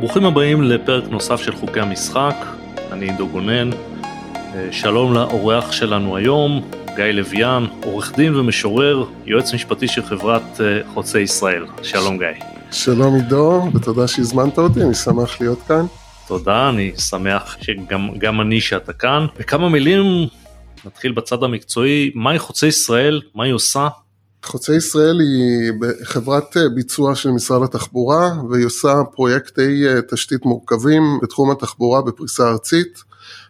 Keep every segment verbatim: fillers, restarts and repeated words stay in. ברוכים הבאים לפרק נוסף של חוקי המשחק, אני עידו גונן. שלום לאורח שלנו היום, גיא לויאן, עורך דין ומשורר, יועץ משפטי של חברת חוצי ישראל. שלום גיא. שלום עידו, ותודה שהזמנת אותי, אני שמח להיות כאן. תודה, אני שמח שגם גם אני שאתה כאן. בכמה מילים נתחיל בצד המקצועי, מהי חוצי ישראל, מה היא עושה? חוצי ישראל היא חברת ביצוע של משרד התחבורה, והיא עושה פרויקטי תשתית מורכבים בתחום התחבורה בפריסה ארצית.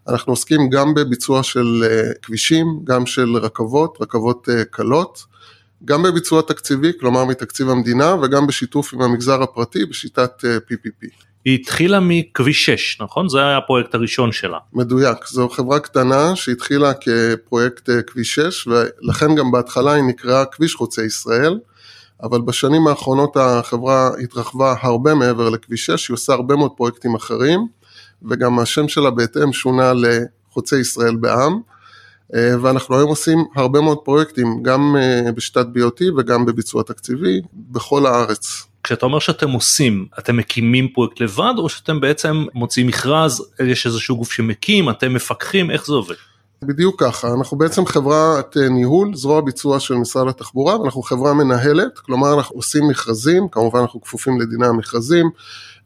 אנחנו עוסקים גם בביצוע של כבישים, גם של רכבות, רכבות קלות, גם בביצוע תקציבי, כלומר מתקציב המדינה, וגם בשיתוף עם המגזר הפרטי בשיטת פי פי פי. היא התחילה מכביש שש, נכון? זה היה הפרויקט הראשון שלה. מדויק, זו חברה קטנה שהתחילה כפרויקט כביש שש, ולכן גם בהתחלה היא נקראה כביש חוצי ישראל, אבל בשנים האחרונות החברה התרחבה הרבה מעבר לכביש שש, היא עושה הרבה מאוד פרויקטים אחרים, וגם השם שלה בהתאם שונה לחוצי ישראל בע"מ, ואנחנו היום עושים הרבה מאוד פרויקטים, גם בשיטת בי או טי וגם בביצוע תקציבי, בכל הארץ. כשאתה אומר שאתם עושים, אתם מקימים פרויקט לבד, או שאתם בעצם מוציאים מכרז, יש איזשהו גוף שמקים, אתם מפקחים, איך זה עובד? בדיוק ככה, אנחנו בעצם חברת ניהול, זרוע ביצוע של משרד התחבורה, ואנחנו חברה מנהלת, כלומר אנחנו עושים מכרזים, כמובן אנחנו כפופים לדיני המכרזים,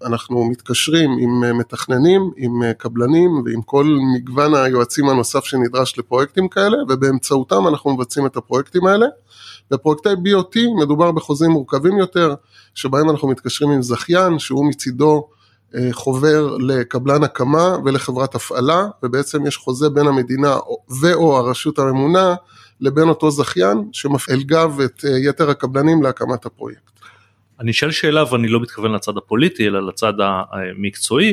אנחנו מתקשרים עם מתכננים, עם קבלנים, ועם כל מגוון היועצים הנוסף שנדרש לפרויקטים כאלה, ובאמצעותם אנחנו מבצעים את הפרויקטים האלה. בפרויקטי בי או טי מדובר בחוזים מורכבים יותר, שבהם אנחנו מתקשרים עם זכיין, שהוא מצידו חובר לקבלן הקמה ולחברת הפעלה, ובעצם יש חוזה בין המדינה ואו הרשות הממונה, לבין אותו זכיין שמפעיל גב את יתר הקבלנים להקמת הפרויקט. אני אשאל שאלה, ואני לא מתכוון לצד הפוליטי, אלא לצד המקצועי,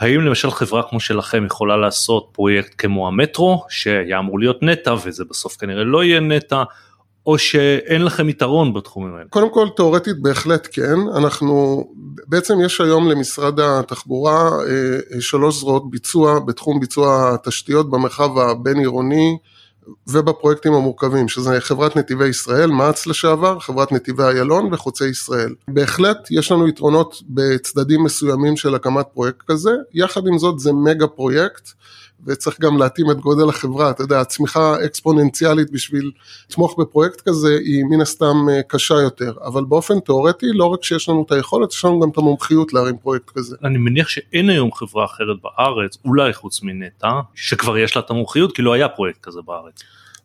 האם למשל חברה כמו שלכם יכולה לעשות פרויקט כמו המטרו, שהיה אמור להיות נטע, וזה בסוף כנראה לא יהיה נטע, או שאין לכם יתרון בתחומים האלה? קודם כל, תיאורטית בהחלט כן, אנחנו, בעצם יש היום למשרד התחבורה שלוש זרועות ביצוע, בתחום ביצוע התשתיות במרחב הבין-עירוני, ובפרויקטים המורכבים, שזה חברת נתיבי ישראל, מע"צ לשעבר, חברת נתיבי איילון וחוצי ישראל. בהחלט יש לנו יתרונות בצדדים מסוימים של הקמת פרויקט כזה, יחד עם זאת זה מגה פרויקט, וצריך גם להתאים את גודל החברה, אתה יודע, הצמיחה אקספוננציאלית בשביל לתמוך בפרויקט כזה, היא מן הסתם קשה יותר, אבל באופן תיאורטי, לא רק שיש לנו את היכולת, יש לנו גם את המומחיות להרים פרויקט כזה. אני מניח שאין היום חברה אחרת בארץ, אולי חוץ מנטע, שכבר יש לה את המומחיות, כי לא היה פרויקט כזה בארץ.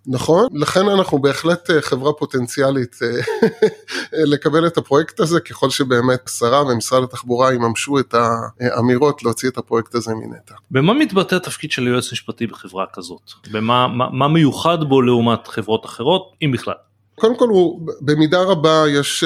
נכון, לכן אנחנו בהחלט חברה פוטנציאלית לקבל את הפרויקט הזה, ככל שבאמת שרה ומשרד התחבורה יממשו את האמירות להוציא את הפרויקט הזה מנטע. במה מתבטא התפקיד של יועץ משפטי בחברה כזאת? במה מה, מה מיוחד בו לעומת חברות אחרות, אם בכלל? קודם כל, הוא, במידה רבה יש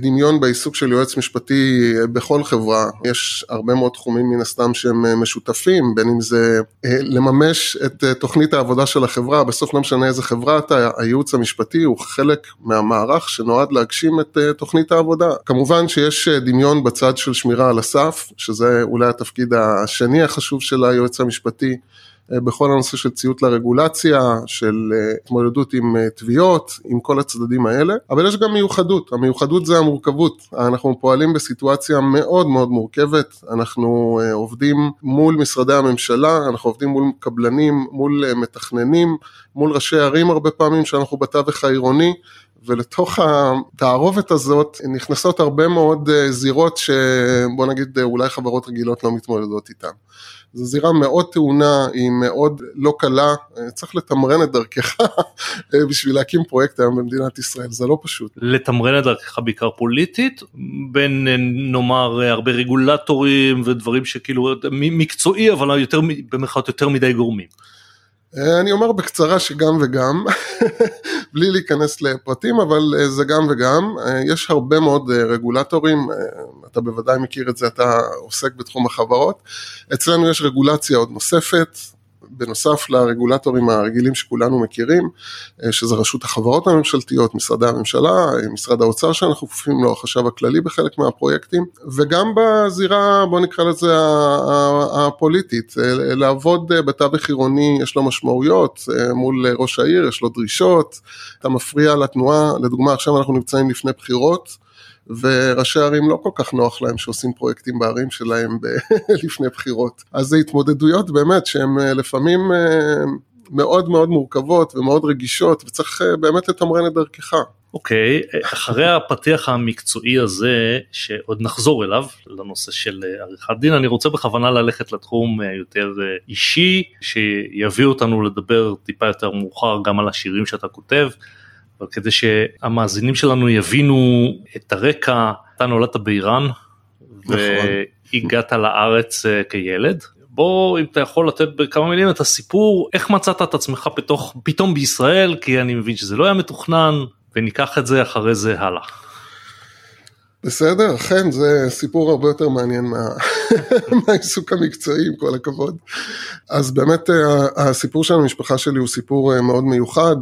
דמיון בעיסוק של יועץ משפטי בכל חברה, יש הרבה מאוד תחומים מן הסתם שהם משותפים, בין אם זה לממש את תוכנית העבודה של החברה, בסוף לא משנה איזה חברה אתה, הייעוץ המשפטי הוא חלק מהמערך שנועד להגשים את תוכנית העבודה. כמובן שיש דמיון בצד של שמירה על הסף, שזה אולי התפקיד השני החשוב של היועץ המשפטי, בכל הנושא של ציות לרגולציה, של התמודדות עם תביעות, עם כל הצדדים האלה, אבל יש גם מיוחדות, המיוחדות זה המורכבות, אנחנו פועלים בסיטואציה מאוד מאוד מורכבת, אנחנו עובדים מול משרדי הממשלה, אנחנו עובדים מול קבלנים, מול מתכננים, מול ראשי ערים הרבה פעמים שאנחנו בתווך העירוני, ולתוך התערובת הזאת נכנסות הרבה מאוד זירות שבוא נגיד אולי חברות רגילות לא מתמודדות איתן. זו זירה מאוד טעונה, היא מאוד לא קלה, צריך לתמרן את דרכך בשביל להקים פרויקט היום במדינת ישראל, זה לא פשוט. לתמרן את דרכך בעיקר פוליטית, בין נאמר הרבה רגולטורים ודברים שכאילו מקצועי, אבל יותר, במחאות יותר מדי גורמים. אני אומר בקצרה שגם וגם, בלי להיכנס לפרטים, אבל זה גם וגם, יש הרבה מאוד רגולטורים, אתה בוודאי מכיר את זה, אתה עוסק בתחום החברות, אצלנו יש רגולציה עוד נוספת, בנוסף לרגולטורים הרגילים שכולנו מכירים, שזה רשות החברות הממשלתיות, משרדי הממשלה, משרד האוצר שאנחנו כפופים לו, החשב הכללי בחלק מהפרויקטים, וגם בזירה, בוא נקרא לזה הפוליטית, לעבוד בתווך עירוני יש לו משמעויות, מול ראש העיר יש לו דרישות, אתה מפריע לתנועה, לדוגמה עכשיו אנחנו נמצאים לפני בחירות, וראשי הערים לא כל כך נוח להם שעושים פרויקטים בערים שלהם לפני בחירות. אז זה התמודדויות באמת שהן לפעמים מאוד מאוד מורכבות ומאוד רגישות, וצריך באמת לתמרן את דרכך. אוקיי, אחרי הפתיח המקצועי הזה, שעוד נחזור אליו, לנושא של עריכת דין, אני רוצה בכוונה ללכת לתחום יותר אישי, שיביא אותנו לדבר טיפה יותר מאוחר גם על השירים שאתה כותב, אבל כדי שהמאזינים שלנו יבינו את הרקע, אתה נולדת באיראן, והגעת לארץ כילד. בוא, אם אתה יכול לתת בכמה מילים את הסיפור, איך מצאת את עצמך בתוך, פתאום בישראל, כי אני מבין שזה לא היה מתוכנן, וניקח את זה אחרי זה הלאה. בסדר, אכן, זה סיפור הרבה יותר מעניין מה, מהעיסוק המקצועי, עם כל הכבוד. אז באמת הסיפור של המשפחה שלי הוא סיפור מאוד מיוחד.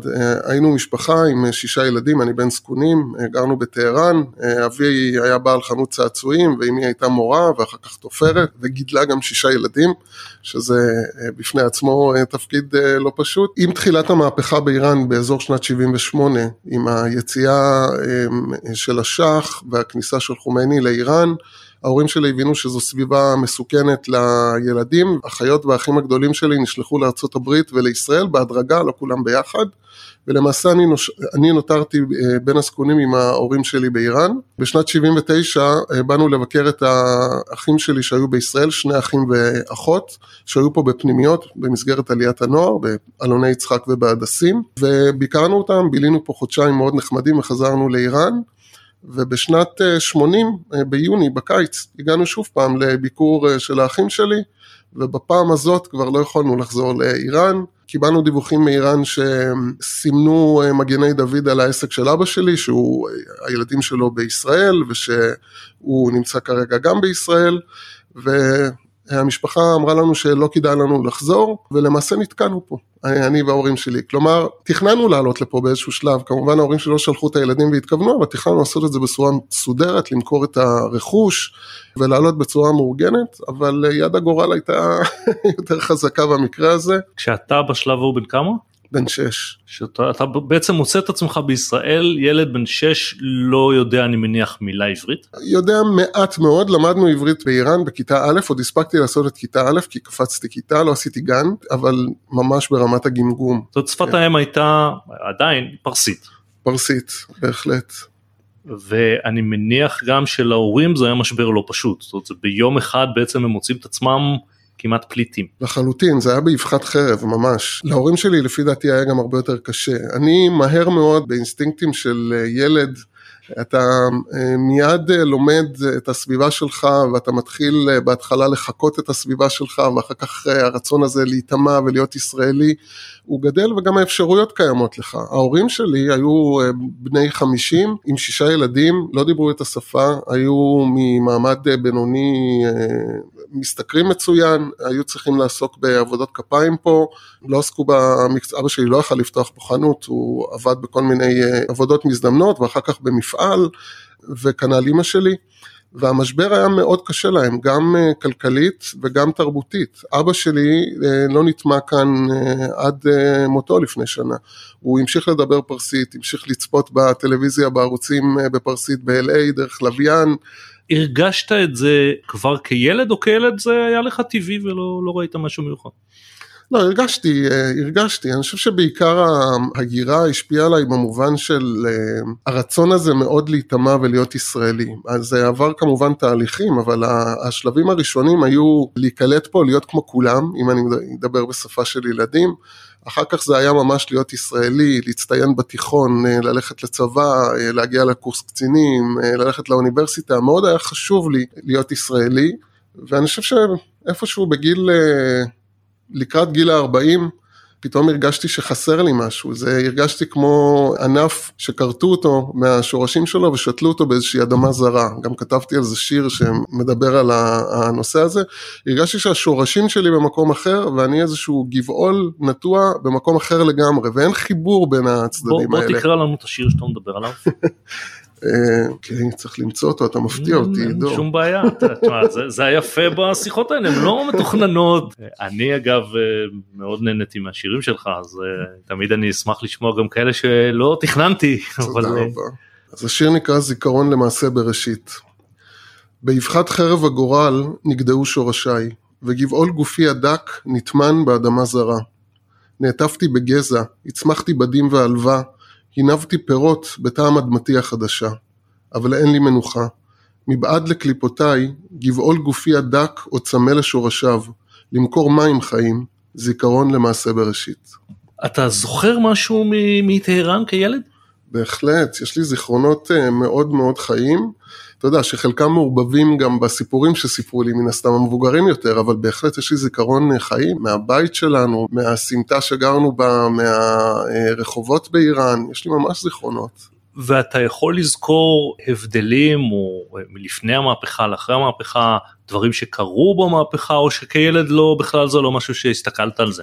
היינו משפחה עם שישה ילדים, אני בן סכונים, גרנו בטהרן, אבי היה בעל חנות צעצועים, ואמי הייתה מורה ואחר כך תופרת, וגידלה גם שישה ילדים, שזה בפני עצמו תפקיד לא פשוט. עם תחילת המהפכה באיראן באזור שנת שבעים ושמונה, עם היציאה של השח והכניסה, של חומייני לאיראן, ההורים שלי הבינו שזו סביבה מסוכנת לילדים. החיות והאחים הגדולים שלי נשלחו לארצות הברית ולישראל בהדרגה, לא כולם ביחד, ולמעשה אני, נוש... אני נותרתי בין הסכונים עם ההורים שלי באיראן. בשנת שבעים ותשע באנו לבקר את האחים שלי שהיו בישראל, שני אחים ואחות שהיו פה בפנימיות במסגרת עליית הנוער, באלוני יצחק ובהדסים, וביקרנו אותם, בילינו פה חודשיים מאוד נחמדים וחזרנו לאיראן. ובשנת שמונים, ביוני, בקיץ, הגענו שוב פעם לביקור של האחים שלי, ובפעם הזאת כבר לא יכולנו לחזור לאיראן. קיבלנו דיווחים מאיראן שסימנו מגני דוד על העסק של אבא שלי, שהוא הילדים שלו בישראל, ושהוא נמצא כרגע גם בישראל, ו... המשפחה אמרה לנו שלא כדאי לנו לחזור, ולמעשה נתקענו פה, אני וההורים שלי. כלומר, תכננו לעלות לפה באיזשהו שלב, כמובן ההורים שלא שלחו את הילדים והתכוונו, אבל תכננו לעשות את זה בצורה מסודרת, למכור את הרכוש, ולעלות בצורה מאורגנת, אבל יד הגורל הייתה יותר חזקה במקרה הזה. כשאתה בשלב הוא בן כמה? בן שש. שאתה, אתה בעצם מוצא את עצמך בישראל, ילד בן שש לא יודע, אני מניח, מילה עברית? יודע מעט מאוד, למדנו עברית באיראן בכיתה א', עוד הספקתי לעשות את כיתה א', כי קפצתי כיתה, לא עשיתי גן, אבל ממש ברמת הגמגום. זאת שפת האם הייתה עדיין פרסית. פרסית, בהחלט. ואני מניח גם שלהורים זה היה משבר לא פשוט, זאת אומרת, ביום אחד בעצם הם מוצאים את עצמם, כמעט פליטים. לחלוטין, זה היה בהפחת חרב, ממש. להורים שלי, לפי דעתי, היה גם הרבה יותר קשה. אני מהר מאוד, באינסטינקטים של ילד, אתה מיד לומד את הסביבה שלך, ואתה מתחיל בהתחלה לחכות את הסביבה שלך, ואחר כך הרצון הזה להתאמה ולהיות ישראלי, הוא גדל, וגם האפשרויות קיימות לך. ההורים שלי היו בני חמישים, עם שישה ילדים, לא דיברו את השפה, היו ממעמד בינוני, משתכרים מצוין, היו צריכים לעסוק בעבודות כפיים פה, לא עסקו במקצוע, אבא שלי לא יכל לפתוח פה חנות, הוא עבד בכל מיני עבודות מזדמנות, ואחר כך במפעל, וכנ"ל אמא שלי, והמשבר היה מאוד קשה להם, גם כלכלית וגם תרבותית. אבא שלי לא נטמע כאן עד מותו לפני שנה, הוא המשיך לדבר פרסית, המשיך לצפות בטלוויזיה, בערוצים בפרסית, ב-אל איי, דרך לויאן. הרגשת את זה כבר כילד או כילד, זה היה לך טבעי ולא לא ראית משהו מיוחד? לא, הרגשתי, הרגשתי, אני חושב שבעיקר ההגירה השפיעה עליי במובן של הרצון הזה מאוד להתאמה ולהיות ישראלי. אז זה עבר כמובן תהליכים, אבל השלבים הראשונים היו להיקלט פה, להיות כמו כולם, אם אני אדבר בשפה של ילדים, אחר כך זה היה ממש להיות ישראלי, להצטיין בתיכון, ללכת לצבא, להגיע לקורס קצינים, ללכת לאוניברסיטה, מאוד היה חשוב לי להיות ישראלי, ואני חושב שאיפשהו בגיל... לקראת גיל ה-ארבעים, פתאום הרגשתי שחסר לי משהו, זה הרגשתי כמו ענף שקרטו אותו מהשורשים שלו, ושתלו אותו באיזושהי אדמה זרה, גם כתבתי על זה שיר שמדבר על הנושא הזה, הרגשתי שהשורשים שלי במקום אחר, ואני איזשהו גבעול נטוע במקום אחר לגמרי, ואין חיבור בין הצדדים האלה. בוא תקרא לנו את השיר שאתה מדבר עליו. אוקיי, צריך למצוא אותו, אתה מפתיע אותי, עידו. שום בעיה, זה היפה בשיחות האלה, הן לא מתוכננות. אני אגב מאוד נהניתי מהשירים שלך, אז תמיד אני אשמח לשמוע גם כאלה שלא תכננתי. תודה רבה. אז השיר נקרא זיכרון למעשה בראשית. באבחת חרב הגורל נגדעו שורשיי, וגבעול גופי הדק נטמן באדמה זרה. נעטפתי בגזע, הצמחתי בדים ועלווה, הינבתי פירות בטעם אדמתי החדשה. אבל אין לי מנוחה. מבעד לקליפותיי, גבעול גופי הדק עוצמה לשורשיו, למכור מים חיים, זיכרון למעשה בראשית. אתה זוכר משהו מטהרן כילד? בהחלט, יש לי זיכרונות מאוד מאוד חיים, אתה יודע שחלקם מעורבבים גם בסיפורים שסיפרו לי מן הסתם המבוגרים יותר, אבל בהחלט יש לי זיכרון חיים מהבית שלנו, מהסמטה שגרנו בה, מהרחובות באיראן, יש לי ממש זיכרונות. ואתה יכול לזכור הבדלים, או מלפני המהפכה, לאחרי המהפכה, דברים שקרו במהפכה, או שכילד לא, בכלל זה לא משהו שהסתכלת על זה?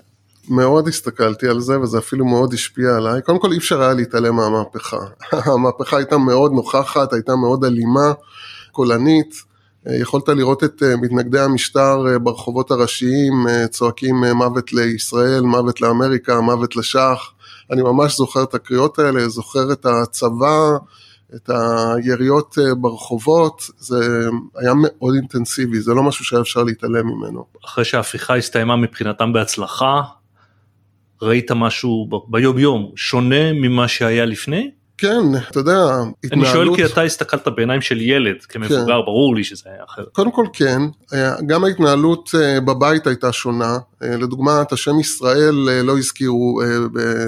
מאוד הסתכלתי על זה, וזה אפילו מאוד השפיע עליי. קודם כל אי אפשר היה להתעלם מהמהפכה. המהפכה הייתה מאוד נוכחת, הייתה מאוד אלימה, קולנית. יכולת לראות את מתנגדי המשטר ברחובות הראשיים, צועקים מוות לישראל, מוות לאמריקה, מוות לשח. אני ממש זוכר את הקריאות האלה, זוכר את הצבא, את היריות ברחובות, זה היה מאוד אינטנסיבי, זה לא משהו שהיה אפשר להתעלם ממנו. אחרי שההפיכה הסתיימה מבחינתם בהצלחה, ראית משהו ביום יום שונה ממה שהיה לפני? כן, אתה יודע, התנהלות... אני שואל כי אתה הסתכלת בעיניים של ילד, כמבוגר, ברור לי שזה היה אחר. קודם כל כן, גם ההתנהלות בבית הייתה שונה, לדוגמה, את השם ישראל לא הזכירו,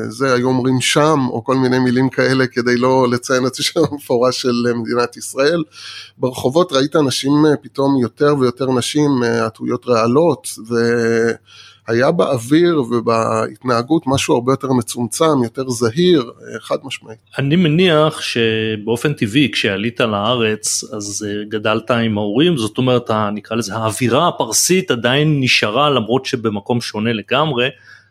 זה היום אומרים שם, או כל מיני מילים כאלה, כדי לא לציין את שם המפורש של מדינת ישראל. ברחובות ראית אנשים פתאום יותר ויותר נשים, עטויות רעלות, ו... היה באוויר ובהתנהגות משהו הרבה יותר מצומצם, יותר זהיר, חד משמעי. אני מניח שבאופן טבעי, כשעלית לארץ, אז גדלת עם ההורים, זאת אומרת, נקרא לזה, האווירה הפרסית עדיין נשארה, למרות שבמקום שונה לגמרי,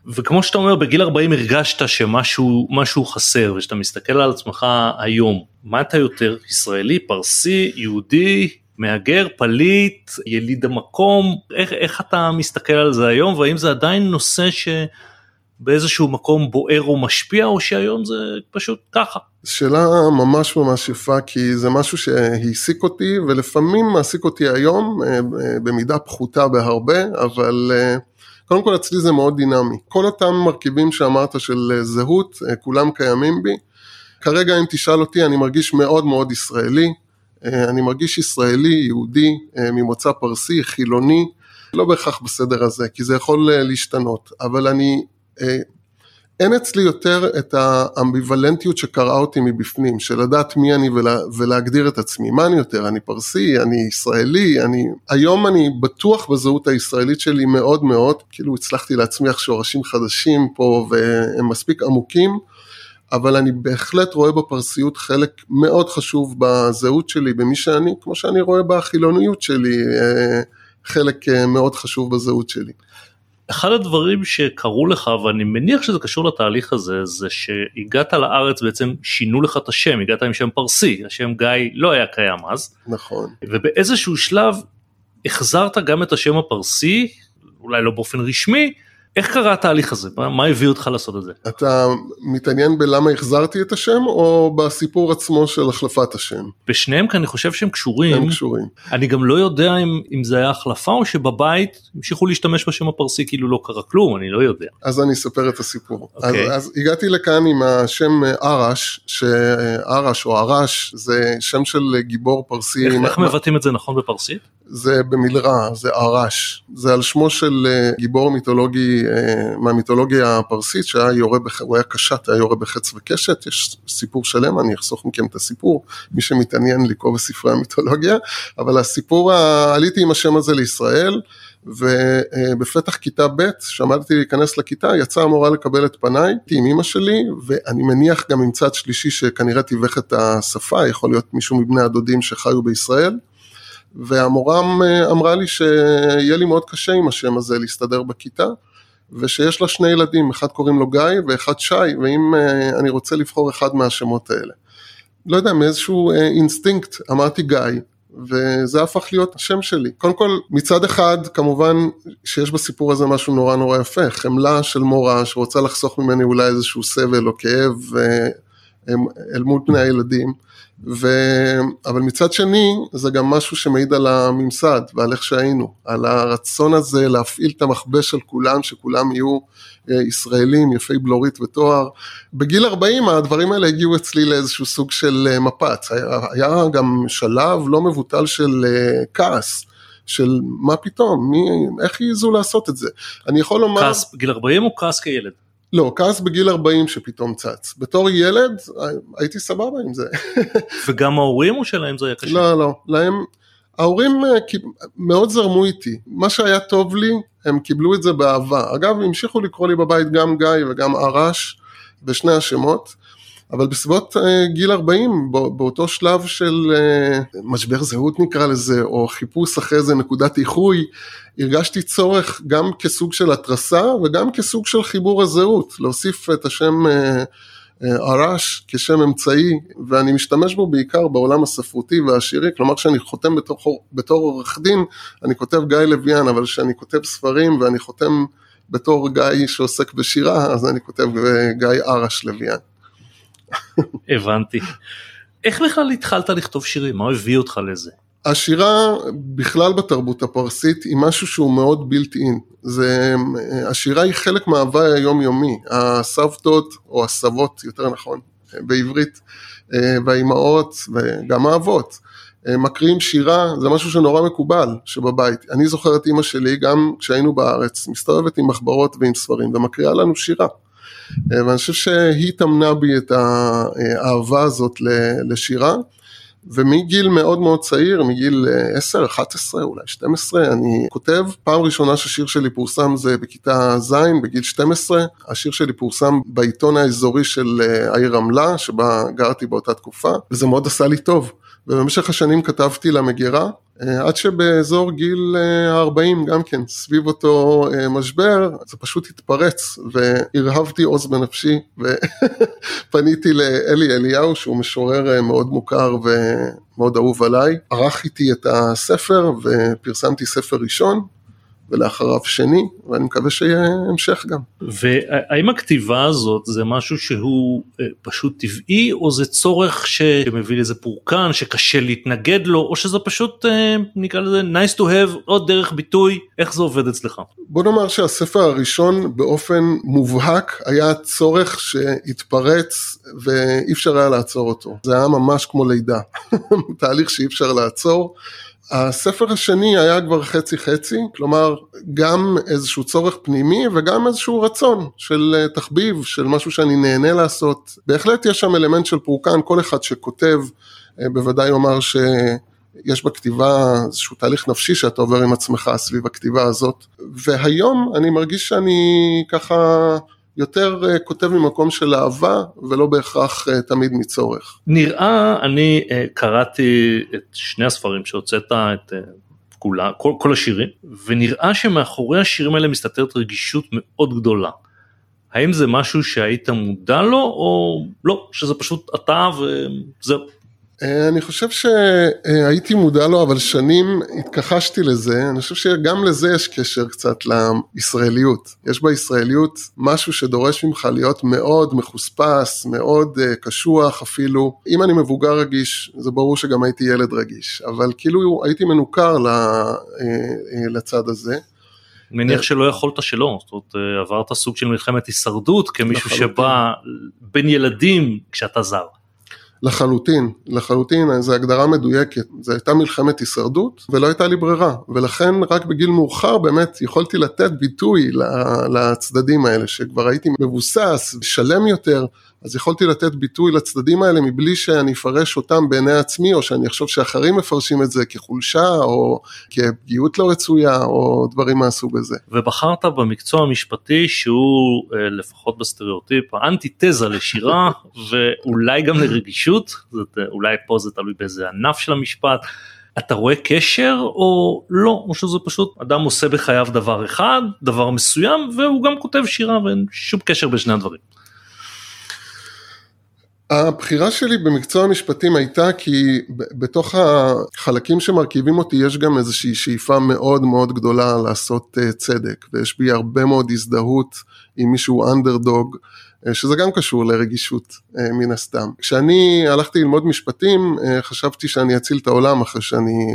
וכמו שאתה אומר, בגיל ארבעים הרגשת שמשהו חסר, ושאתה מסתכל על עצמך היום, מה אתה יותר? ישראלי, פרסי, יהודי... מהגר, פליט, יליד המקום, איך, איך אתה מסתכל על זה היום, והאם זה עדיין נושא שבאיזשהו מקום בוער או משפיע, או שהיום זה פשוט ככה? שאלה ממש ממש יפה, כי זה משהו שהעסיק אותי, ולפעמים מעסיק אותי היום, במידה פחותה בהרבה, אבל קודם כל אצלי זה מאוד דינמי. כל אותם מרכיבים שאמרת של זהות, כולם קיימים בי. כרגע אם תשאל אותי, אני מרגיש מאוד מאוד ישראלי, אני מרגיש ישראלי, יהודי, ממוצא פרסי, חילוני, לא בהכרח בסדר הזה, כי זה יכול להשתנות, אבל אני, אין אצלי יותר את האמביוולנטיות שקראה אותי מבפנים, של לדעת מי אני ולה, ולהגדיר את עצמי, מה אני יותר, אני פרסי, אני ישראלי, אני, היום אני בטוח בזהות הישראלית שלי מאוד מאוד, כאילו הצלחתי להצמיח שורשים חדשים פה, והם מספיק עמוקים, אבל אני בהחלט רואה בפרסיות חלק מאוד חשוב בזהות שלי, במי שאני, כמו שאני רואה בחילוניות שלי, חלק מאוד חשוב בזהות שלי. אחד הדברים שקרו לך, ואני מניח שזה קשור לתהליך הזה, זה שהגעת לארץ, בעצם שינו לך את השם, הגעת עם שם פרסי, השם גיא לא היה קיים אז. נכון. ובאיזשהו שלב, החזרת גם את השם הפרסי, אולי לא באופן רשמי, איך קרה התהליך הזה? מה הביא אותך לעשות את זה? אתה מתעניין בלמה החזרתי את השם, או בסיפור עצמו של החלפת השם? בשניהם, כי אני חושב שהם קשורים. הם קשורים. אני גם לא יודע אם, אם זה היה החלפה, או שבבית המשיכו להשתמש בשם הפרסי, כאילו לא קרה כלום, אני לא יודע. אז אני אספר את הסיפור. Okay. אז, אז הגעתי לכאן עם השם ארש, שארש או ארש, זה שם של גיבור פרסי. איך, איך מבטאים את זה נכון בפרסית? זה במלרע, זה ארש. זה על שמו של גיבור מיתולוגי, מהמיתולוגיה הפרסית, שהיה יורה, הוא היה קשת, היה יורה בחץ וקשת, יש סיפור שלם, אני אחסוך מכם את הסיפור, מי שמתעניין לקרוא בספרי המיתולוגיה, אבל הסיפור, עליתי עם השם הזה לישראל, ובפתח כיתה ב' שעמדתי להיכנס לכיתה, יצאה המורה לקבל את פניי, עם אמא שלי, ואני מניח גם עם צד שלישי, שכנראה תיווך את השפה, יכול להיות מישהו מבני הדודים שחיו בישראל, והמורה אמרה לי שיהיה לי מאוד קשה עם השם הזה להסתדר בכיתה, ושיש לה שני ילדים, אחד קוראים לו גיא ואחד שי, ואם אני רוצה לבחור אחד מהשמות האלה. לא יודע, מאיזשהו אינסטינקט אמרתי גיא, וזה הפך להיות השם שלי. קודם כל, מצד אחד, כמובן שיש בסיפור הזה משהו נורא נורא יפה, חמלה של מורה שרוצה לחסוך ממני אולי איזשהו סבל או כאב, ואל מול פני הילדים, ו... אבל מצד שני, זה גם משהו שמעיד על הממסד ועל איך שהיינו, על הרצון הזה להפעיל את המחבש של כולם, שכולם יהיו ישראלים, יפי בלורית ותואר. בגיל ארבעים הדברים האלה הגיעו אצלי לאיזשהו סוג של מפץ, היה, היה גם שלב לא מבוטל של כעס, של מה פתאום, מי, איך יעזו לעשות את זה. אני יכול לומר... כעס בגיל ארבעים או כעס כילד? לא, כעס בגיל ארבעים שפתאום צץ. בתור ילד הייתי סבבה עם זה. וגם ההורים או שלהם זה היה קשה? לא, לא, להם, ההורים מאוד זרמו איתי. מה שהיה טוב לי, הם קיבלו את זה באהבה. אגב, המשיכו לקרוא לי בבית גם גיא וגם ארש, בשני השמות, אבל בסביבות גיל ארבעים, באותו שלב של משבר זהות נקרא לזה, או חיפוש אחרי זה נקודת איחוי, הרגשתי צורך גם כסוג של התרסה, וגם כסוג של חיבור הזהות, להוסיף את השם ארש כשם אמצעי, ואני משתמש בו בעיקר בעולם הספרותי והשירי, כלומר כשאני חותם בתור, בתור עורך דין, אני כותב גיא לויאן, אבל כשאני כותב ספרים ואני חותם בתור גיא שעוסק בשירה, אז אני כותב גיא ארש לויאן. הבנתי. איך בכלל התחלת לכתוב שירים? מה הביא אותך לזה? השירה בכלל בתרבות הפרסית היא משהו שהוא מאוד בלתי אין. זה, השירה היא חלק מההווה היומיומי. הסבתות או הסבות, יותר נכון, בעברית, והאימהות וגם האבות. מקרים שירה, זה משהו שנורא מקובל שבבית. אני זוכר את אמא שלי גם כשהיינו בארץ, מסתובבת עם מחברות ועם ספרים ומקריאה לנו שירה. ואני חושב שהיא תמנה בי את האהבה הזאת לשירה, ומגיל מאוד מאוד צעיר, מגיל עשר, אחת עשרה, אולי שתים עשרה, אני כותב, פעם ראשונה שהשיר שלי פורסם זה בכיתה ז', בגיל שתים עשרה, השיר שלי פורסם בעיתון האזורי של העיר רמלה, שבה גרתי באותה תקופה, וזה מאוד עשה לי טוב, ובמשך השנים כתבתי למגירה, עד שבאזור גיל ארבעים גם כן, סביב אותו משבר, זה פשוט התפרץ, והרהבתי עוז בנפשי, ופניתי לאלי אליהו, שהוא משורר מאוד מוכר ומאוד אהוב עליי, ערך איתי את הספר, ופרסמתי ספר ראשון, ולאחריו שני, ואני מקווה שיהיה המשך גם. והאם הכתיבה הזאת, זה משהו שהוא פשוט טבעי, או זה צורך שמביא לאיזה פורקן, שקשה להתנגד לו, או שזה פשוט, נקרא לזה, nice to have, או דרך ביטוי, איך זה עובד אצלך? בוא נאמר שהספר הראשון, באופן מובהק, היה צורך שהתפרץ, ואי אפשר היה לעצור אותו. זה היה ממש כמו לידה, תהליך שאי אפשר לעצור, הספר השני היה כבר חצי חצי, כלומר גם איזשהו צורך פנימי וגם איזשהו רצון של תחביב, של משהו שאני נהנה לעשות. בהחלט יש שם אלמנט של פורקן, כל אחד שכותב בוודאי אומר שיש בכתיבה איזשהו תהליך נפשי שאתה עובר עם עצמך סביב הכתיבה הזאת. והיום אני מרגיש שאני ככה... יותר כותב ממקום של אהבה, ולא בהכרח תמיד מצורך. נראה, אני קראתי את שני הספרים שהוצאת, את כולה, כל, כל השירים, ונראה שמאחורי השירים האלה מסתתרת רגישות מאוד גדולה. האם זה משהו שהיית מודע לו, או לא, שזה פשוט אתה וזהו? אני חושב שהייתי מודע לו, אבל שנים התכחשתי לזה, אני חושב שגם לזה יש קשר קצת לישראליות, יש בישראליות משהו שדורש ממך להיות מאוד מחוספס, מאוד קשוח אפילו, אם אני מבוגר רגיש, זה ברור שגם הייתי ילד רגיש, אבל כאילו הייתי מנוכר לצד הזה. מניח שלא יכולת שלא, זאת אומרת, עברת סוג של מלחמת הישרדות, כמישהו שבא בין ילדים כשאתה זר. לחלוטין, לחלוטין, זו הגדרה מדויקת, זו הייתה מלחמת הישרדות ולא הייתה לי ברירה, ולכן רק בגיל מאוחר באמת יכולתי לתת ביטוי לצדדים האלה, שכבר הייתי מבוסס, שלם יותר, אז יכולתי לתת ביטוי לצדדים האלה מבלי שאני אפרש אותם בעיני עצמי, או שאני חושב שאחרים מפרשים את זה כחולשה, או כפגיעות לא רצויה, או דברים מהסוג הזה. ובחרת במקצוע המשפטי, שהוא לפחות בסטריאוטיפ, האנטיתזה לשירה, ואולי גם לרגישות, זאת, אולי פה זה תלוי באיזה ענף של המשפט, אתה רואה קשר או לא, או שזה פשוט אדם עושה בחייו דבר אחד, דבר מסוים, והוא גם כותב שירה, ואין שום קשר בשני הדברים. הבחירה שלי במקצוע המשפטים הייתה כי בתוך החלקים שמרכיבים אותי יש גם איזושהי שאיפה מאוד מאוד גדולה לעשות צדק, ויש בי הרבה מאוד הזדהות אם מישהו אנדרדוג, שזה גם קשור לרגישות מן הסתם. כשאני הלכתי ללמוד משפטים, חשבתי שאני אציל את העולם אחרי שאני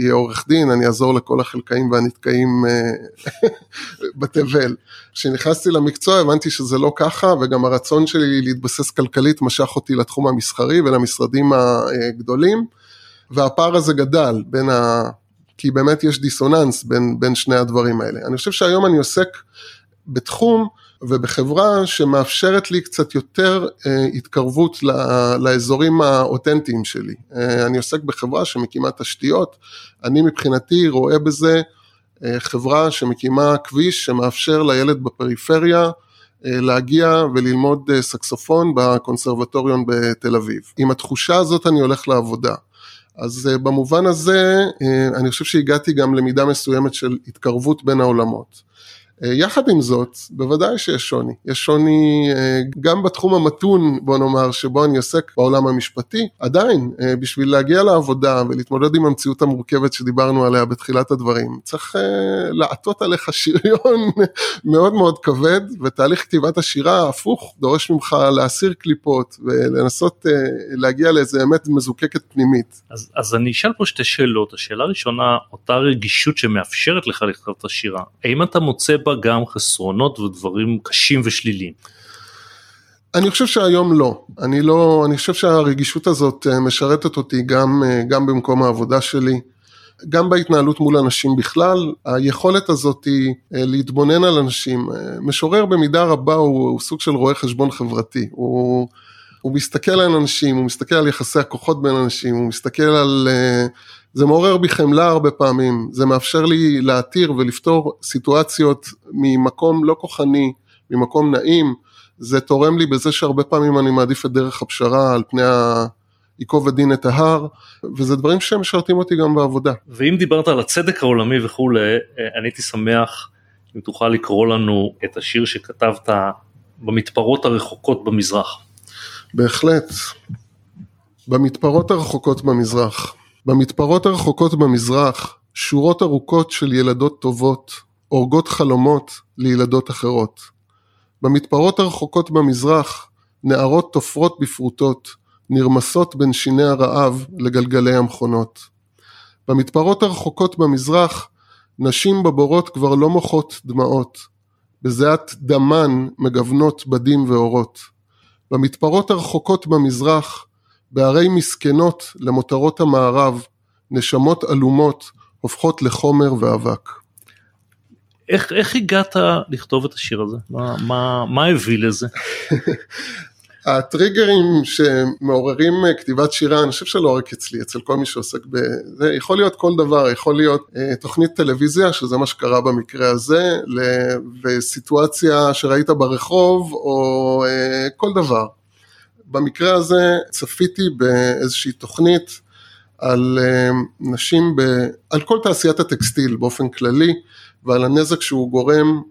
אהיה עורך דין, אני אעזור לכל החלקאים והנתקאים בתבל. כשנכנסתי למקצוע הבנתי שזה לא ככה, וגם הרצון שלי להתבסס כלכלית משך אותי לתחום המסחרי ולמשרדים הגדולים, והפער הזה גדל בין ה... כי באמת יש דיסוננס בין, בין שני הדברים האלה. אני חושב שהיום אני עוסק בתחום ובחברה שמאפשרת לי קצת יותר אה, התקרבות לא, לאזורים האותנטיים שלי. אה, אני עוסק בחברה שמקימה תשתיות, אני מבחינתי רואה בזה אה, חברה שמקימה כביש שמאפשר לילד בפריפריה, להגיע וללמוד סקסופון בקונסרבטוריון בתל אביב. עם התחושה הזאת אני הולך לעבודה. אז במובן הזה, אני חושב שהגעתי גם למידה מסוימת של התקרבות בין העולמות. יחד עם זאת, בוודאי שיש שוני. יש שוני גם בתחום המתון, בוא נאמר, שבו אני עוסק בעולם המשפטי. עדיין, בשביל להגיע לעבודה ולהתמודד עם המציאות המורכבת שדיברנו עליה בתחילת הדברים, צריך לעטות עליך שריון מאוד מאוד כבד, ותהליך כתיבת השירה הפוך, דורש ממך להסיר קליפות ולנסות להגיע לאיזה אמת מזוקקת פנימית. אז, אז אני אשאל פה שתי שאלות. השאלה הראשונה, אותה רגישות שמאפשרת לך לכתוב את השירה, האם אתה מוצא בה גם חסרונות ודברים קשים ושליליים? אני חושב שהיום לא. אני לא, אני חושב שהרגישות הזאת משרתת אותי גם, גם במקום העבודה שלי, גם בהתנהלות מול אנשים בכלל. היכולת הזאת היא להתבונן על אנשים. משורר במידה רבה הוא, הוא סוג של רואה חשבון חברתי. הוא, הוא מסתכל על אנשים, הוא מסתכל על יחסי הכוחות בין אנשים, הוא מסתכל על... זה מעורר בי חמלה הרבה פעמים, זה מאפשר לי להתיר ולפתור סיטואציות ממקום לא כוחני, ממקום נעים, זה תורם לי בזה שהרבה פעמים אני מעדיף את דרך הפשרה על פני העיקוב הדין את ההר, וזה דברים שמשרתים אותי גם בעבודה. ואם דיברת על הצדק העולמי וכו', אני הייתי שמח אם תוכל לקרוא לנו את השיר שכתבת במתפרות הרחוקות במזרח. בהחלט, במתפרות הרחוקות במזרח. במתפרות הרחוקות במזרח, שורות ארוכות של ילדות טובות, אורגות חלומות לילדות אחרות. במתפרות הרחוקות במזרח, נערות תופרות בפרוטות, נרמסות בין שיני הרעב לגלגלי המכונות. במתפרות הרחוקות במזרח, נשים בבורות כבר לא מוחות דמעות, בזיעת דמן מגוונות בדים ואורות. במתפרות הרחוקות במזרח, בערי מסכנות למותרות המערב, נשמות אלומות הופכות לחומר ואבק. איך, איך הגעת לכתוב את השיר הזה? מה, מה, מה הביא לזה? הטריגרים שמעוררים כתיבת שירה, אני חושב שלא רק אצלי, אצל כל מי שעוסק בזה, יכול להיות כל דבר, יכול להיות תוכנית טלוויזיה, שזה מה שקרה במקרה הזה, וסיטואציה שראית ברחוב, או כל דבר. במקרה הזה צפיתי באיזושהי תוכנית על נשים, ב... על כל תעשיית הטקסטיל באופן כללי, ועל הנזק שהוא גורם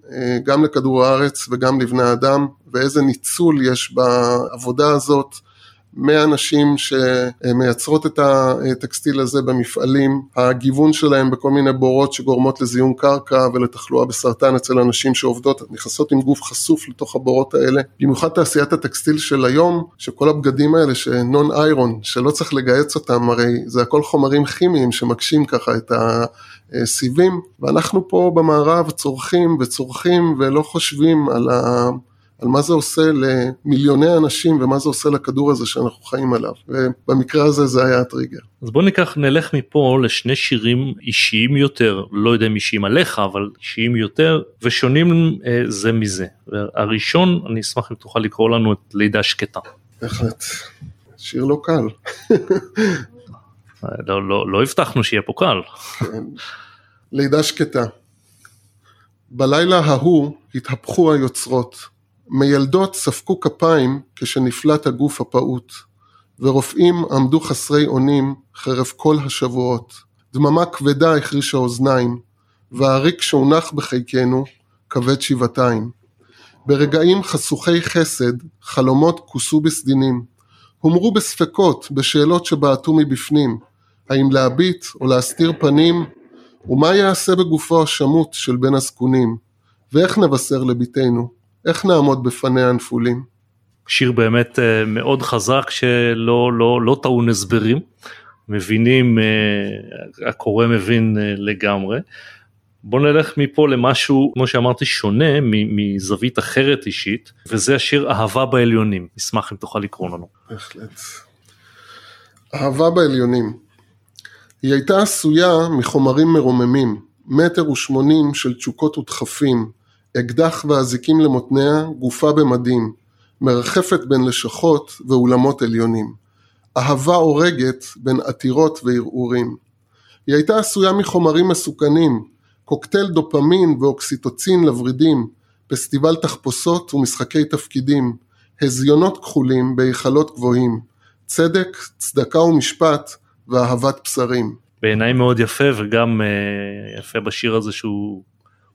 גם לכדור הארץ וגם לבני האדם, ואיזה ניצול יש בעבודה הזאת, מהנשים שמייצרות את הטקסטיל הזה במפעלים, הגיוון שלהם בכל מיני בורות שגורמות לזיהום קרקע ולתחלואה בסרטן אצל אנשים שעובדות, נכנסות עם גוף חשוף לתוך הבורות האלה, במיוחד תעשיית הטקסטיל של היום, שכל הבגדים האלה שנון איירון, שלא צריך לגייץ אותם, הרי זה הכל חומרים כימיים שמקשים ככה את הסיבים, ואנחנו פה במערב צורכים וצורכים ולא חושבים על ה... על מה זה עושה למיליוני אנשים, ומה זה עושה לכדור הזה שאנחנו חיים עליו. ובמקרה הזה זה היה הטריגר. אז בוא ניקח, נלך מפה לשני שירים אישיים יותר, לא יודע אם אישיים עליך, אבל אישיים יותר, ושונים אה, זה מזה. הראשון, אני אשמח אם תוכל לקרוא לנו את לידה שקטה. בהחלט, שיר לא קל. לא, לא, לא הבטחנו שיהיה פה קל. לידה שקטה. בלילה ההוא התהפכו היוצרות, מילדות ספקו כפיים כשנפלט הגוף הפעוט, ורופאים עמדו חסרי אונים חרף כל השבועות, דממה כבדה החרישה אוזניים, והריק שהונח בחיקנו כבד שבעתיים. ברגעים חסוכי חסד חלומות כוסו בסדינים, הומרו בספקות בשאלות שבעטו מבפנים, האם להביט או להסתיר פנים, ומה יעשה בגופו השמות של בן הזקונים, ואיך נבשר לביתנו, איך נעמוד בפני הנפולים? שיר באמת מאוד חזק שלא לא, לא טעון הסברים, מבינים, הקורא מבין לגמרי. בוא נלך מפה למשהו, כמו שאמרתי, שונה, מזווית אחרת אישית, וזה השיר אהבה בעליונים. נשמח אם תוכל לקרוא לנו. בהחלט. אהבה בעליונים. היא הייתה עשויה מחומרים מרוממים, מטר ושמונים של תשוקות ודחפים, אקדח ואזיקים למותניה, גופה במדים, מרחפת בין לשכות ואולמות עליונים. אהבה אורגת בין עתירות וערעורים. היא הייתה עשויה מחומרים מסוכנים, קוקטייל דופמין ואוקסיטוצין לברידים, פסטיבל תחפושות ומשחקי תפקידים, הזיונות כחולים בהיכלות גבוהים, צדק, צדקה ומשפט ואהבת בשרים. בעיניי מאוד יפה, וגם יפה בשיר הזה שהוא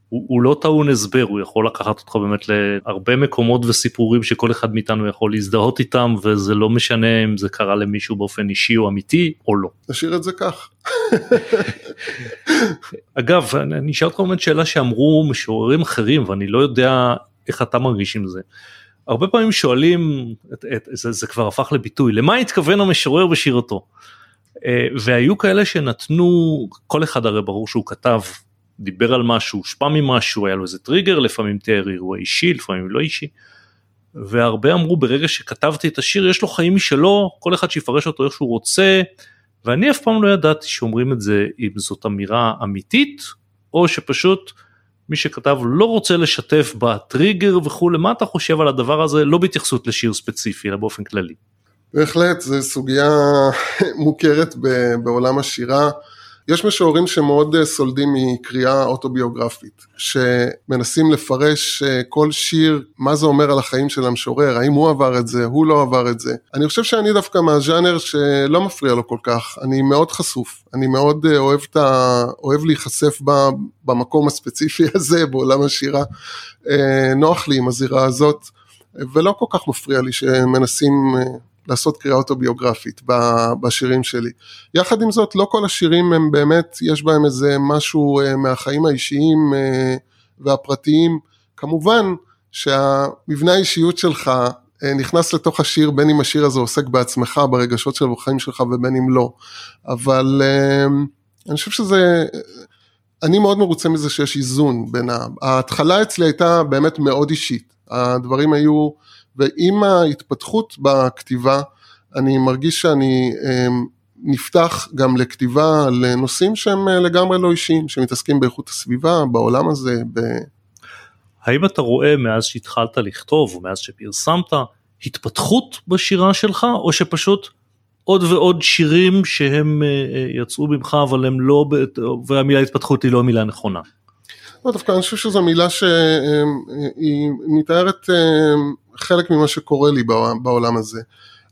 הוא, הוא לא טעון הסבר, הוא יכול לקחת אותך באמת להרבה מקומות וסיפורים שכל אחד מאיתנו יכול להזדהות איתם, וזה לא משנה אם זה קרה למישהו באופן אישי או אמיתי או לא. נשאיר את זה כך. אגב, אני אשאר אותך באמת שאלה שאמרו משוררים אחרים, ואני לא יודע איך אתה מרגיש עם זה. הרבה פעמים שואלים, את, את, זה, זה כבר הפך לביטוי, למה התכוון המשורר בשירתו? והיו כאלה שנתנו, כל אחד הרי ברור שהוא כתב, דיבר על משהו, שפע ממשהו, היה לו איזה טריגר, לפעמים תיאר אירוע אישי, לפעמים לא אישי, והרבה אמרו, ברגע שכתבתי את השיר, יש לו חיים משלו, כל אחד שיפרש אותו איך שהוא רוצה, ואני אף פעם לא ידעתי שאומרים את זה, אם זאת אמירה אמיתית, או שפשוט מי שכתב לא רוצה לשתף בטריגר וכו'. למה אתה חושב על הדבר הזה, לא בהתייחסות לשיר ספציפי, אלא באופן כללי? בהחלט, זו סוגיה מוכרת בעולם השירה. יש משוררים שמאוד סולדים מקריאה אוטוביוגרפית, שמנסים לפרש כל שיר, מה זה אומר על החיים של המשורר, האם הוא עבר את זה, הוא לא עבר את זה. אני חושב שאני דווקא מהז'אנר שלא מפריע לו כל כך, אני מאוד חשוף, אני מאוד אוהב, את ה... אוהב להיחשף במקום הספציפי הזה, בעולם השירה, נוח לי עם הזירה הזאת, ולא כל כך מפריע לי שמנסים לעשות קריאה אוטוביוגרפית בשירים שלי. יחד עם זאת, לא כל השירים הם באמת, יש בהם איזה משהו מהחיים האישיים והפרטיים. כמובן שהמבנה האישיות שלך נכנס לתוך השיר, בין אם השיר הזה עוסק בעצמך, ברגשות של החיים שלך, ובין אם לא. אבל אני חושב שזה, אני מאוד מרוצה מזה שיש איזון בין ה... ההתחלה אצלי הייתה באמת מאוד אישית. הדברים היו... ועם ההתפתחות בכתיבה, אני מרגיש שאני נפתח גם לכתיבה לנושאים שהם לגמרי לא אישיים, שמתעסקים באיכות הסביבה, בעולם הזה. ב... האם אתה רואה מאז שהתחלת לכתוב, ומאז שפרסמת, התפתחות בשירה שלך, או שפשוט עוד ועוד שירים שהם יצאו ממך, אבל הם לא, והמילה התפתחות היא לא המילה הנכונה? לא, דווקא אני חושב שזו מילה שהיא מתארת חלק ממה שקורה לי בעולם הזה.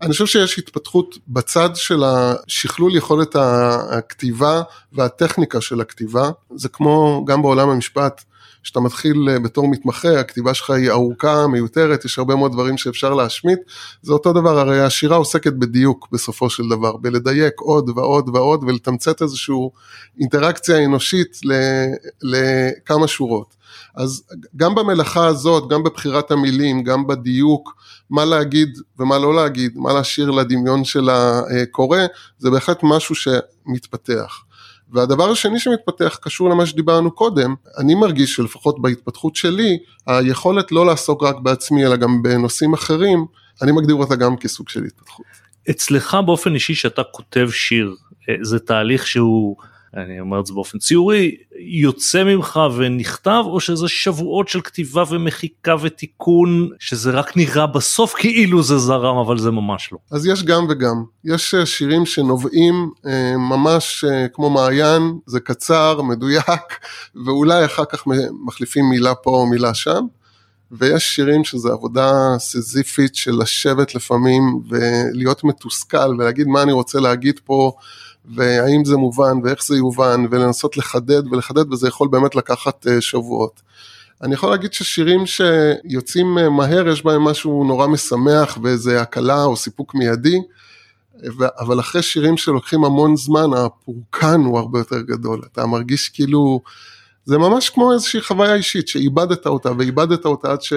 אני חושב שיש התפתחות בצד של השכלול יכולת הכתיבה והטכניקה של הכתיבה. זה כמו גם בעולם המשפט, שאתה מתחיל בתור מתמחה, הכתיבה שלך היא ארוכה, מיותרת, יש הרבה מאוד דברים שאפשר להשמיט. זה אותו דבר, הרי השירה עוסקת בדיוק בסופו של דבר, בלדייק עוד ועוד ועוד, ולתמצת איזושהי אינטראקציה אנושית לכמה שורות. אז גם במלאכה הזאת, גם בבחירת המילים, גם בדיוק, מה להגיד ומה לא להגיד, מה להשאיר לדמיון של הקורא, זה בהחלט משהו שמתפתח. והדבר השני שמתפתח קשור למה שדיברנו קודם, אני מרגיש שלפחות בהתפתחות שלי, היכולת לא לעסוק רק בעצמי, אלא גם בנושאים אחרים, אני מגדיר אותה גם כסוג של התפתחות. אצלך באופן אישי שאתה כותב שיר, זה תהליך שהוא, אני אומר את זה באופן ציורי, יוצא ממך ונכתב, או שזה שבועות של כתיבה ומחיקה ותיקון, שזה רק נראה בסוף כאילו זה זרם, אבל זה ממש לא. אז יש גם וגם, יש שירים שנובעים ממש כמו מעיין, זה קצר, מדויק, ואולי אחר כך מחליפים מילה פה או מילה שם, ויש שירים שזה עבודה סזיפית של לשבת לפעמים, ולהיות מתוסכל ולהגיד מה אני רוצה להגיד פה, והאם זה מובן ואיך זה יובן, ולנסות לחדד ולחדד, וזה יכול באמת לקחת שבועות. אני יכול להגיד ששירים שיוצאים מהר, יש בהם משהו נורא משמח, ואיזה הקלה או סיפוק מיידי, אבל אחרי שירים שלוקחים המון זמן, הפורקן הוא הרבה יותר גדול, אתה מרגיש כאילו, זה ממש כמו איזושהי חוויה אישית, שאיבדת אותה, ואיבדת אותה עד ש...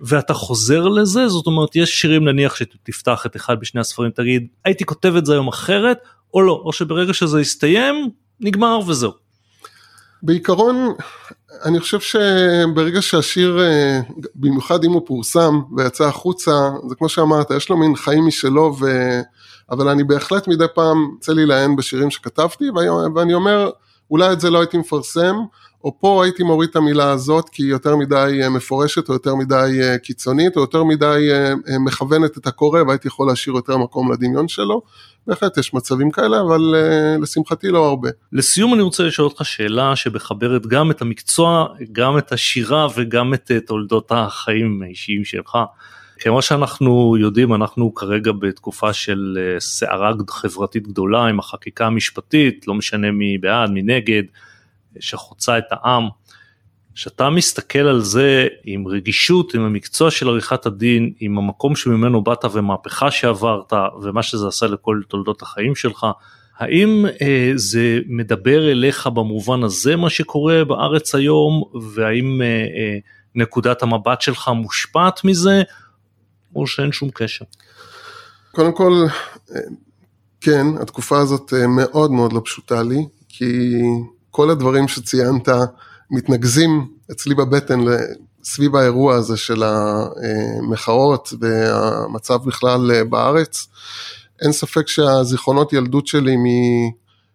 ואתה חוזר לזה, זאת אומרת, יש שירים נניח שתפתח את אחד בשני הספרים, תגיד, הייתי כותב את זה היום אחרת, או לא, או שברגע שזה יסתיים, נגמר וזהו. בעיקרון, אני חושב שברגע שהשיר, במיוחד אם הוא פורסם, ויצא החוצה, זה כמו שאמרת, יש לו מין חיים משלו, ו... אבל אני בהחלט מדי פעם, יצא לי לעיין בשירים שכתבתי, ואני אומר... אולי את זה לא הייתי מפרסם, או פה הייתי מוריד את המילה הזאת, כי היא יותר מדי מפורשת, או יותר מדי קיצונית, או יותר מדי מכוונת את הקורא, והייתי יכול להשאיר יותר מקום לדמיון שלו, בהחלט יש מצבים כאלה, אבל לשמחתי לא הרבה. לסיום אני רוצה לשאול אותך שאלה, שמחברת גם את המקצוע, גם את השירה, וגם את תולדות החיים האישיים שלך. כמו שאנחנו יודעים, אנחנו כרגע בתקופה של סערה חברתית גדולה, עם החקיקה המשפטית, לא משנה מי בעד, מי נגד, שחוצה את העם. שאתה מסתכל על זה עם רגישות, עם המקצוע של עריכת הדין, עם המקום שממנו באת ומהפכה שעברת, ומה שזה עשה לכל תולדות החיים שלך, האם אה, זה מדבר אליך במובן הזה מה שקורה בארץ היום, והאם אה, אה, נקודת המבט שלך מושפעת מזה, או שאין שום קשר? קודם כל, כן, התקופה הזאת מאוד מאוד לא פשוטה לי, כי כל הדברים שציינת מתנגזים אצלי בבטן סביב האירוע הזה של המחאות והמצב בכלל בארץ. אין ספק שהזיכרונות ילדות שלי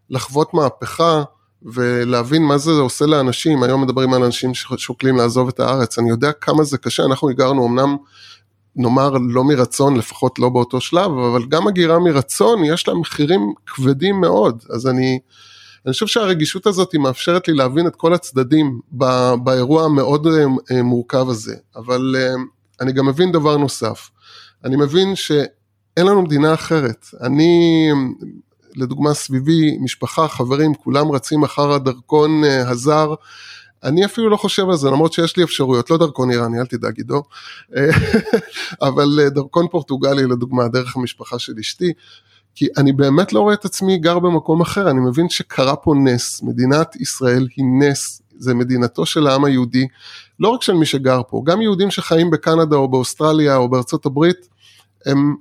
מלחוות מהפכה, ולהבין מה זה עושה לאנשים, היום מדברים על אנשים ששוקלים לעזוב את הארץ, אני יודע כמה זה קשה, אנחנו הגרנו אמנם, נאמר לא מרצון, לפחות לא באותו שלב, אבל גם הגירה מרצון, יש לה מחירים כבדים מאוד, אז אני, אני חושב שהרגישות הזאת היא מאפשרת לי להבין את כל הצדדים, ב, באירוע המאוד מורכב הזה, אבל אני גם מבין דבר נוסף, אני מבין שאין לנו מדינה אחרת, אני, לדוגמה סביבי, משפחה, חברים, כולם רצים אחר הדרכון הזר, אני אפילו לא חושב על זה, למרות שיש לי אפשרויות, לא דרכון איראני, אל תדאג עידו, אבל דרכון פורטוגלי, לדוגמה, דרך המשפחה של אשתי, כי אני באמת לא רואה את עצמי גר במקום אחר, אני מבין שקרה פה נס, מדינת ישראל היא נס, זה מדינתו של העם היהודי, לא רק של מי שגר פה, גם יהודים שחיים בקנדה או באוסטרליה או בארצות הברית, הם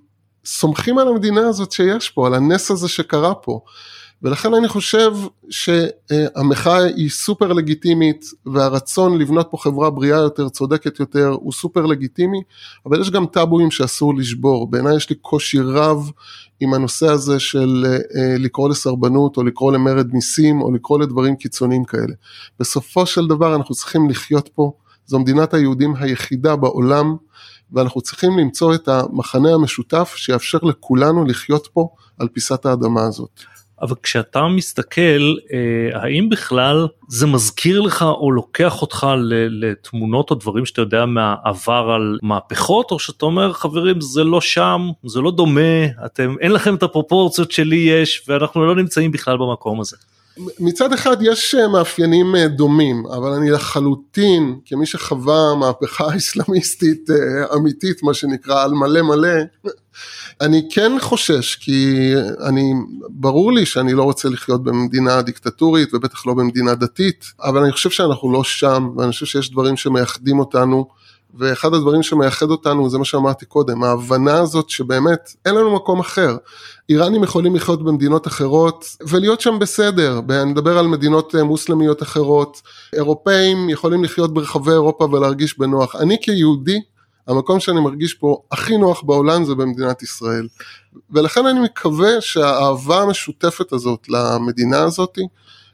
סומכים על המדינה הזאת שיש פה, על הנס הזה שקרה פה, ולכן אני חושב שהמחאה היא סופר לגיטימית, והרצון לבנות פה חברה בריאה יותר, צודקת יותר, הוא סופר לגיטימי, אבל יש גם טאבויים שאסור לשבור, בעיניי יש לי קושי רב עם הנושא הזה של לקרוא לסרבנות, או לקרוא למרד מיסים, או לקרוא לדברים קיצוניים כאלה. בסופו של דבר אנחנו צריכים לחיות פה, זו מדינת היהודים היחידה בעולם, ואנחנו צריכים למצוא את המחנה המשותף, שיאפשר לכולנו לחיות פה על פיסת האדמה הזאת. אבל כשאתה מסתכל, האם בכלל זה מזכיר לך או לוקח אותך לתמונות או דברים שאתה יודע מהעבר על מהפכות, או שאתה אומר, חברים, זה לא שם, זה לא דומה, אתם, אין לכם את הפרופורציות שלי יש, ואנחנו לא נמצאים בכלל במקום הזה. מצד אחד יש מאפיינים דומים, אבל אני לחלוטין, כמי שחווה מהפכה האסלאמיסטית אמיתית, מה שנקרא, על מלא מלא, אני כן חושש, כי אני, ברור לי שאני לא רוצה לחיות במדינה דיקטטורית, ובטח לא במדינה דתית, אבל אני חושב שאנחנו לא שם, ואני חושב שיש דברים שמייחדים אותנו, ואחד הדברים שמייחד אותנו, זה מה שאמרתי קודם, ההבנה הזאת שבאמת אין לנו מקום אחר, איראנים יכולים לחיות במדינות אחרות, ולהיות שם בסדר, נדבר על מדינות מוסלמיות אחרות, אירופאים יכולים לחיות ברחבי אירופה ולהרגיש בנוח, אני כיהודי, המקום שאני מרגיש פה הכי נוח בעולם זה במדינת ישראל, ולכן אני מקווה שהאהבה המשותפת הזאת למדינה הזאת,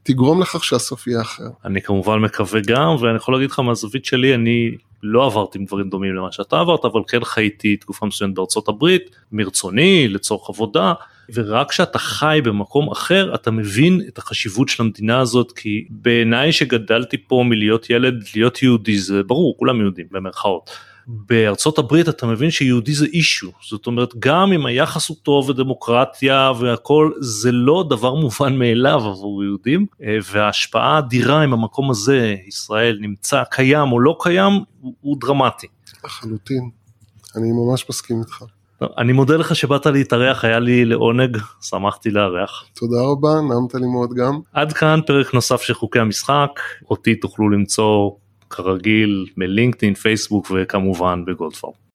תגרום לכך שהסוף יהיה אחר. אני כמובן מקווה גם, ואני יכול להגיד לך מהזווית שלי, אני לא עברתי עם דברים דומים למה שאתה עברת, אבל כן חייתי תקופה מסוימת בארצות הברית, מרצוני, לצורך עבודה, ורק כשאתה חי במקום אחר, אתה מבין את החשיבות של המדינה הזאת, כי בעיניי שגדלתי פה מלהיות ילד, להיות יהודי, זה ברור, כולם יהודים, במרכאות. בארצות הברית אתה מבין שיהודי זה אישו, זאת אומרת גם אם היחס הוא טוב ודמוקרטיה והכל, זה לא דבר מובן מאליו עבור יהודים, וההשפעה האדירה עם המקום הזה, ישראל נמצא קיים או לא קיים, הוא דרמטי. לחלוטין, אני ממש מסכים איתך. אני מודה לך שבאת להתארח, היה לי לעונג, שמחתי לארח. תודה רבה, נעמת לי מאוד גם. עד כאן פרק נוסף של חוקי המשחק, אותי תוכלו למצוא כרגיל מלינקדאין, פייסבוק וכמובן בגולדפרב.